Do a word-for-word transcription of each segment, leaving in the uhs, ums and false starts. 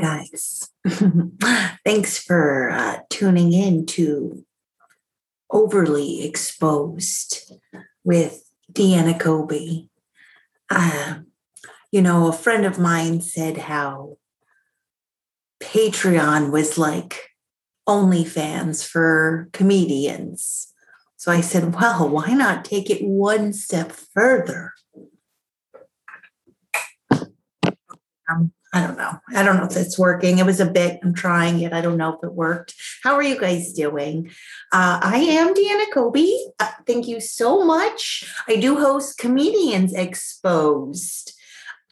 guys. Thanks for uh, tuning in to Overly Exposed with Deanna Kobe. Uh, you know, a friend of mine said how Patreon was like OnlyFans for comedians. So I said, well, why not take it one step further? Um, I don't know. I don't know if it's working. It was a bit. I'm trying it. I don't know if it worked. How are you guys doing? Uh, I am Deanna Kobe. Uh, thank you so much. I do host Comedians Exposed.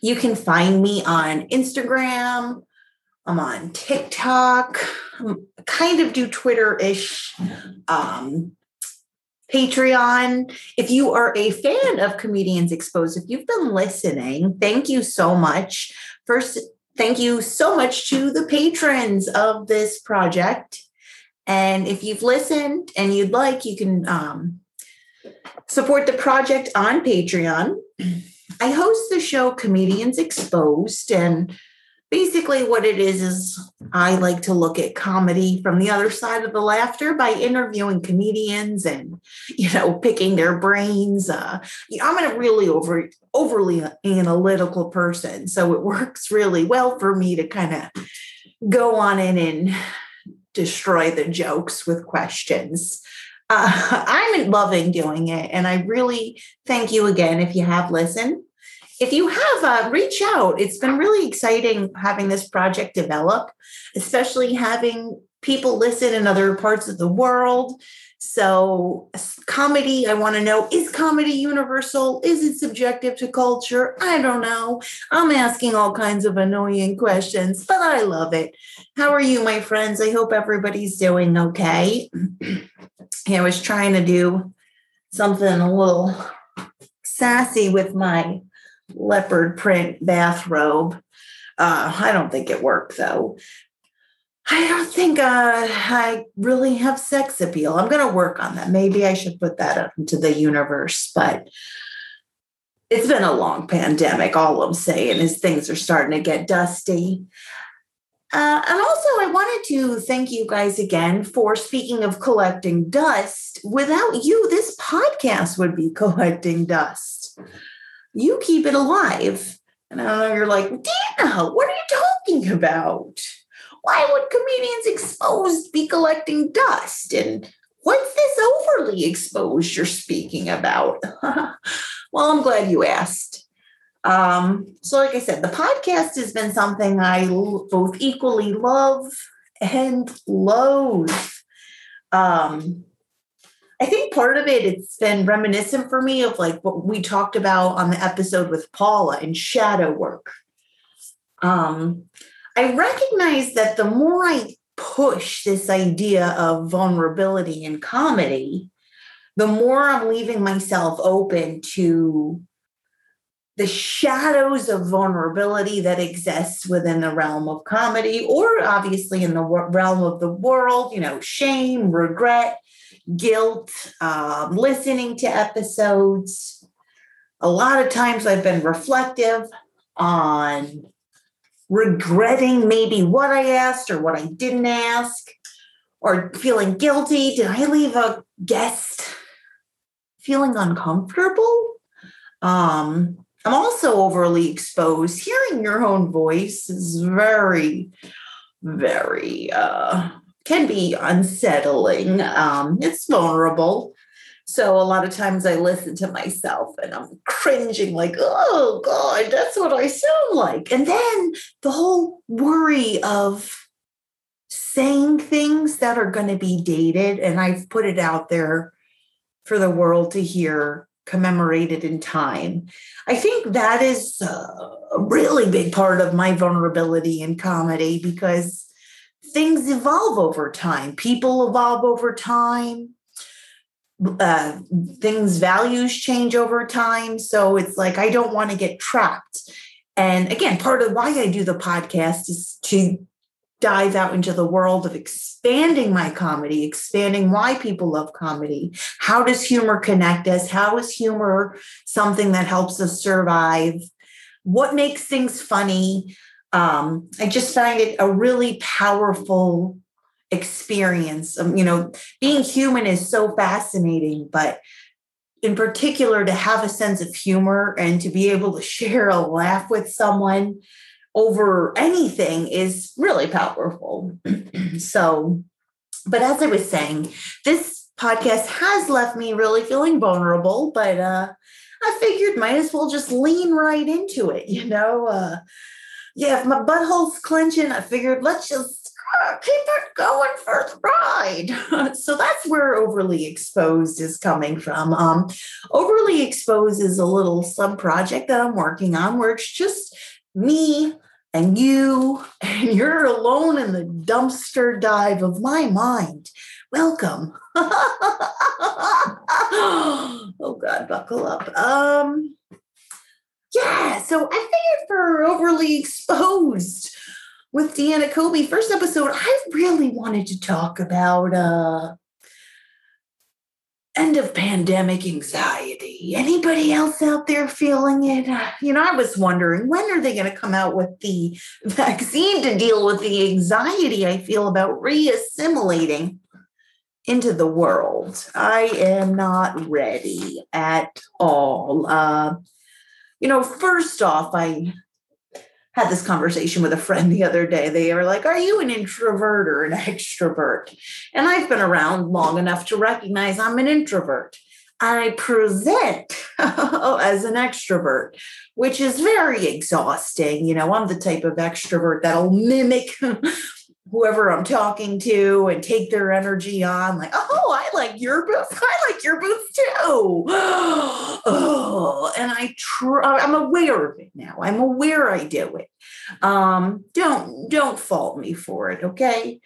You can find me on Instagram. I'm on TikTok. I kind of do Twitter-ish. Um, Patreon. If you are a fan of Comedians Exposed, if you've been listening, thank you so much. First, thank you so much to the patrons of this project. And if you've listened and you'd like, you can um, support the project on Patreon. I host the show Comedians Exposed, and basically what it is is I like to look at comedy from the other side of the laughter by interviewing comedians and, you know, picking their brains. Uh, I'm a really over, overly analytical person, so it works really well for me to kind of go on in and destroy the jokes with questions. Uh, I'm loving doing it, and I really thank you again if you have listened. If you have, uh, reach out. It's been really exciting having this project develop, especially having people listen in other parts of the world. So comedy, I want to know, is comedy universal? Is it subjective to culture? I don't know. I'm asking all kinds of annoying questions, but I love it. How are you, my friends? I hope everybody's doing okay. I was trying to do something a little sassy with my leopard print bathrobe. Uh, I don't think it worked, though. I don't think uh, I really have sex appeal. I'm going to work on that. Maybe I should put that up into the universe, but it's been a long pandemic. All I'm saying is things are starting to get dusty. Uh, and also, I wanted to thank you guys again for, speaking of collecting dust, without you, this podcast would be collecting dust. You keep it alive. And I don't know, you're like, Deanna, what are you talking about? Why would Comedians Exposed be collecting dust? And what's this overly exposed you're speaking about? Well, I'm glad you asked. Um, so like I said, the podcast has been something I both equally love and loathe. Um I think part of it, it's been reminiscent for me of like what we talked about on the episode with Paula and shadow work. Um, I recognize that the more I push this idea of vulnerability in comedy, the more I'm leaving myself open to the shadows of vulnerability that exists within the realm of comedy, or obviously in the realm of the world, you know, shame, regret, guilt, um, listening to episodes. A lot of times I've been reflective on regretting maybe what I asked or what I didn't ask, or feeling guilty. Did I leave a guest feeling uncomfortable? Um, I'm also overly exposed. Hearing your own voice is very, very... Uh, can be unsettling. Um, it's vulnerable. So a lot of times I listen to myself and I'm cringing like, oh God, that's what I sound like. And then the whole worry of saying things that are going to be dated. And I've put it out there for the world to hear, commemorated in time. I think that is a really big part of my vulnerability in comedy, because things evolve over time. People evolve over time. Uh, things, values change over time. So it's like, I don't want to get trapped. And again, part of why I do the podcast is to dive out into the world of expanding my comedy, expanding why people love comedy. How does humor connect us? How is humor something that helps us survive? What makes things funny? Um, I just find it a really powerful experience. Um, you know, being human is so fascinating, but in particular, to have a sense of humor and to be able to share a laugh with someone over anything is really powerful. So, but as I was saying, this podcast has left me really feeling vulnerable, but uh, I figured might as well just lean right into it, you know? Uh, yeah, if my butthole's clenching, I figured let's just uh, keep it going for the ride. So that's where Overly Exposed is coming from. Um, Overly Exposed is a little sub-project that I'm working on where it's just me and you, and you're alone in the dumpster dive of my mind. Welcome. Oh God, buckle up. Um, yeah, so I figured for Overly Exposed with Deanna Kobe, first episode, I really wanted to talk about uh, end of pandemic anxiety. Anybody else out there feeling it? You know, I was wondering, when are they going to come out with the vaccine to deal with the anxiety I feel about reassimilating into the world? I am not ready at all. Uh, you know, first off, I had this conversation with a friend the other day. They were like, are you an introvert or an extrovert? And I've been around long enough to recognize I'm an introvert. I present as an extrovert, which is very exhausting. You know, I'm the type of extrovert that'll mimic whoever I'm talking to and take their energy on, like, oh, I like your booth. I like your booth too. Oh, and I try, I'm aware of it now. I'm aware I do it. Um, don't, don't fault me for it. Okay.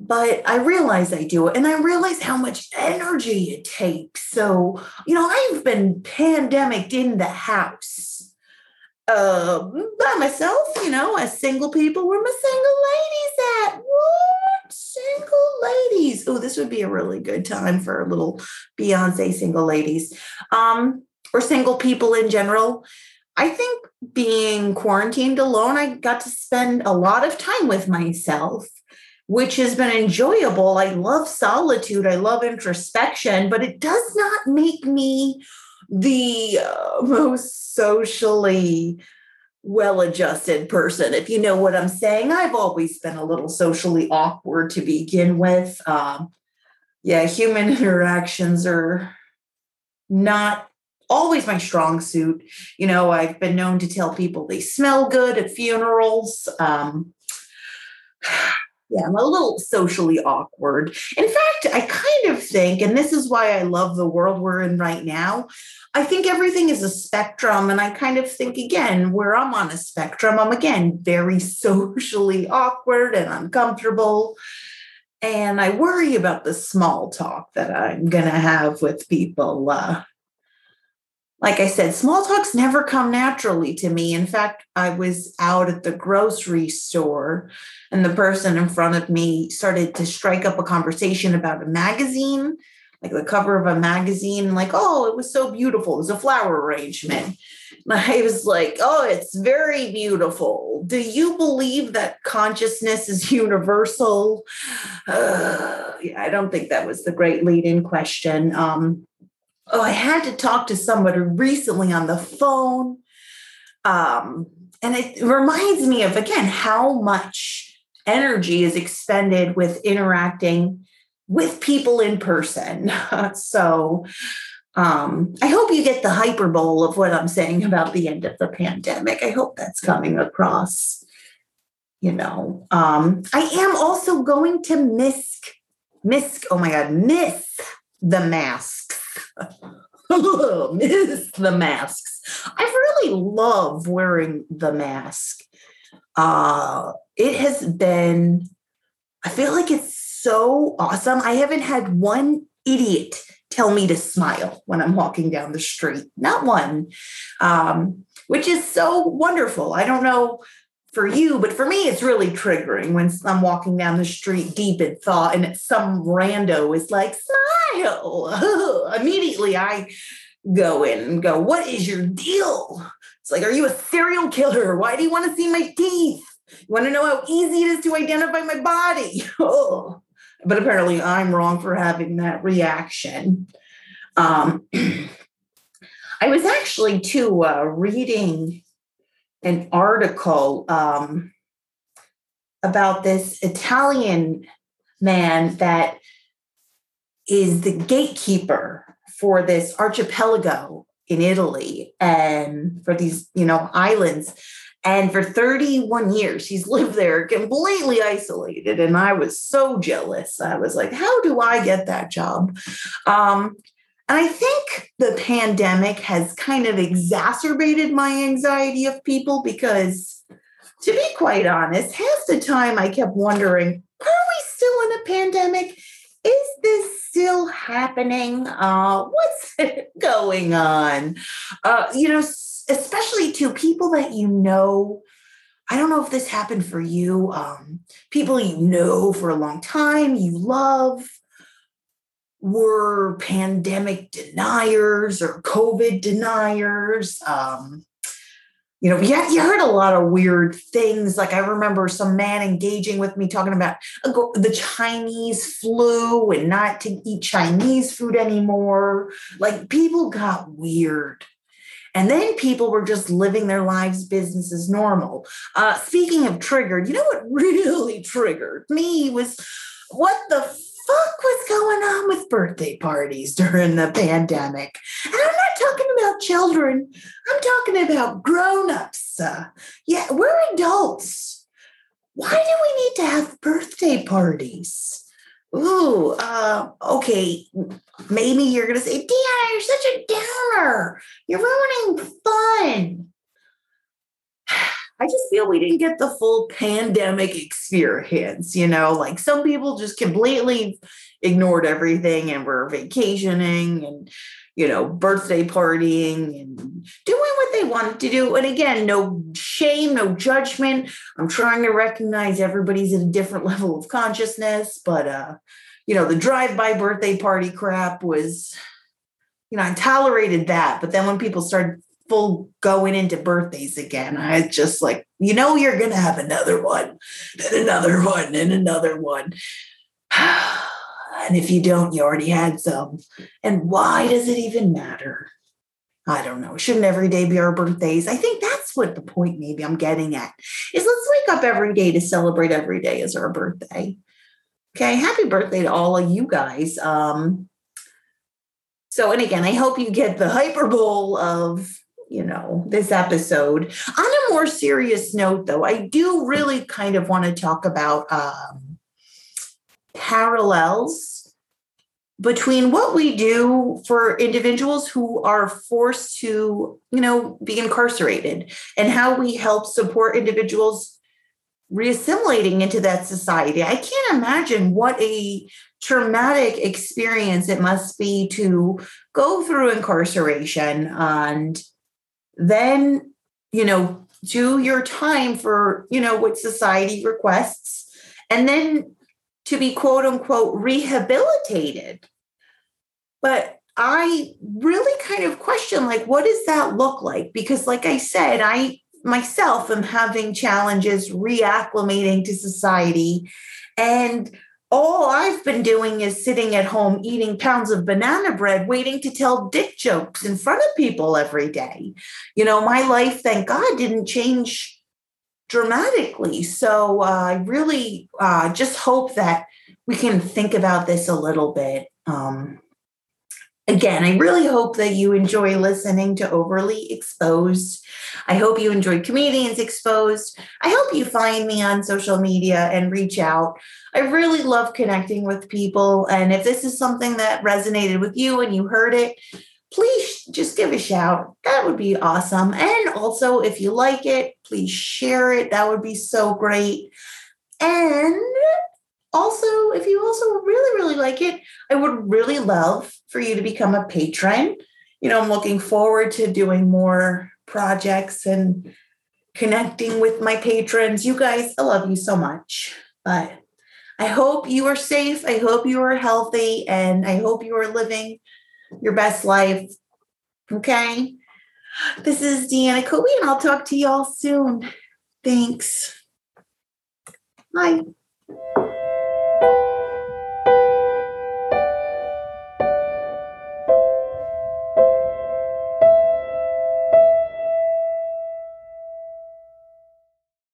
But I realize I do it, and I realize how much energy it takes. So, you know, I've been pandemicked in the house. Uh, by myself, you know, as single people. Where are my single ladies at? What? Single ladies. Oh, this would be a really good time for a little Beyoncé single ladies, um, or single people in general. I think being quarantined alone, I got to spend a lot of time with myself, which has been enjoyable. I love solitude. I love introspection, but it does not make me the uh, most socially well-adjusted person, if you know what I'm saying. I've always been a little socially awkward to begin with. Um, yeah, human interactions are not always my strong suit. You know, I've been known to tell people they smell good at funerals. Um, yeah, I'm a little socially awkward. In fact, I kind of think, and this is why I love the world we're in right now, I think everything is a spectrum, and I kind of think, again, where I'm on a spectrum, I'm, again, very socially awkward and uncomfortable, and I worry about the small talk that I'm going to have with people. Uh, like I said, small talks never come naturally to me. In fact, I was out at the grocery store, and the person in front of me started to strike up a conversation about a magazine, like the cover of a magazine, like, oh, it was so beautiful. It was a flower arrangement. And I was like, oh, it's very beautiful. Do you believe that consciousness is universal? Uh, yeah, I don't think that was the great lead-in question. Um, oh, I had to talk to somebody recently on the phone. Um, and it reminds me of, again, how much energy is expended with interacting with people in person. So um, I hope you get the hyperbole of what I'm saying about the end of the pandemic. I hope that's coming across, you know. Um, I am also going to miss, miss, oh my God, miss the masks. Miss the masks. I really love wearing the mask. Uh, it has been, I feel like it's so awesome. I haven't had one idiot tell me to smile when I'm walking down the street. Not one, um, which is so wonderful. I don't know for you, but for me, it's really triggering when I'm walking down the street deep in thought and some rando is like, smile. Immediately I go in and go, what is your deal? It's like, are you a serial killer? Why do you want to see my teeth? You want to know how easy it is to identify my body? Oh. But apparently I'm wrong for having that reaction. Um, I was actually, too, uh, reading an article um, about this Italian man that is the gatekeeper for this archipelago in Italy and for these, you know, islands. And for thirty-one years, he's lived there completely isolated. And I was so jealous. I was like, how do I get that job? Um, and I think the pandemic has kind of exacerbated my anxiety of people because, to be quite honest, half the time I kept wondering, are we still in a pandemic? Is this still happening? Uh, what's going on? Uh, you know, especially to people that you know. I don't know if this happened for you. Um, people you know for a long time, you love, were pandemic deniers or COVID deniers. Um, you know, yeah, you heard a lot of weird things. Like I remember some man engaging with me talking about the Chinese flu and not to eat Chinese food anymore. Like people got weird. And then people were just living their lives, business as normal. Uh, speaking of triggered, you know what really triggered me was what the fuck was going on with birthday parties during the pandemic. And I'm not talking about children. I'm talking about grown-ups. Uh, yeah, we're adults. Why do we need to have birthday parties? Ooh, uh, okay, maybe you're going to say, Deanna, you're such a downer. You're ruining fun. I just feel we didn't get the full pandemic experience, you know, like some people just completely ignored everything and were vacationing and, you know, birthday partying and doing what they wanted to do. And again, no shame, no judgment. I'm trying to recognize everybody's at a different level of consciousness. But, uh, you know, the drive-by birthday party crap was, you know, I tolerated that. But then when people started full going into birthdays again, I was just like, you know, you're going to have another one and another one and another one. And if you don't, you already had some. And why does it even matter? I don't know. Shouldn't every day be our birthdays? I think that's what the point maybe I'm getting at is let's wake up every day to celebrate every day as our birthday. Okay. Happy birthday to all of you guys. Um, so, and again, I hope you get the hyperbole of, you know, this episode. On a more serious note, though, I do really kind of want to talk about um, parallels between what we do for individuals who are forced to, you know, be incarcerated and how we help support individuals reassimilating into that society. I can't imagine what a traumatic experience it must be to go through incarceration and then, you know, do your time for, you know, what society requests and then to be quote unquote rehabilitated. But I really kind of question, like, what does that look like? Because like I said, I myself am having challenges reacclimating to society. And all I've been doing is sitting at home, eating pounds of banana bread, waiting to tell dick jokes in front of people every day. You know, my life, thank God, didn't change dramatically. So uh, I really uh, just hope that we can think about this a little bit. Um, again, I really hope that you enjoy listening to Overly Exposed. I hope you enjoy Comedians Exposed. I hope you find me on social media and reach out. I really love connecting with people. And if this is something that resonated with you and you heard it, please just give a shout. That would be awesome. And also, if you like it, please share it. That would be so great. And also, if you also really, really like it, I would really love for you to become a patron. You know, I'm looking forward to doing more projects and connecting with my patrons. You guys, I love you so much. But I hope you are safe. I hope you are healthy. And I hope you are living your best life. Okay. This is Deanna Kobe, and I'll talk to you all soon. Thanks. Bye.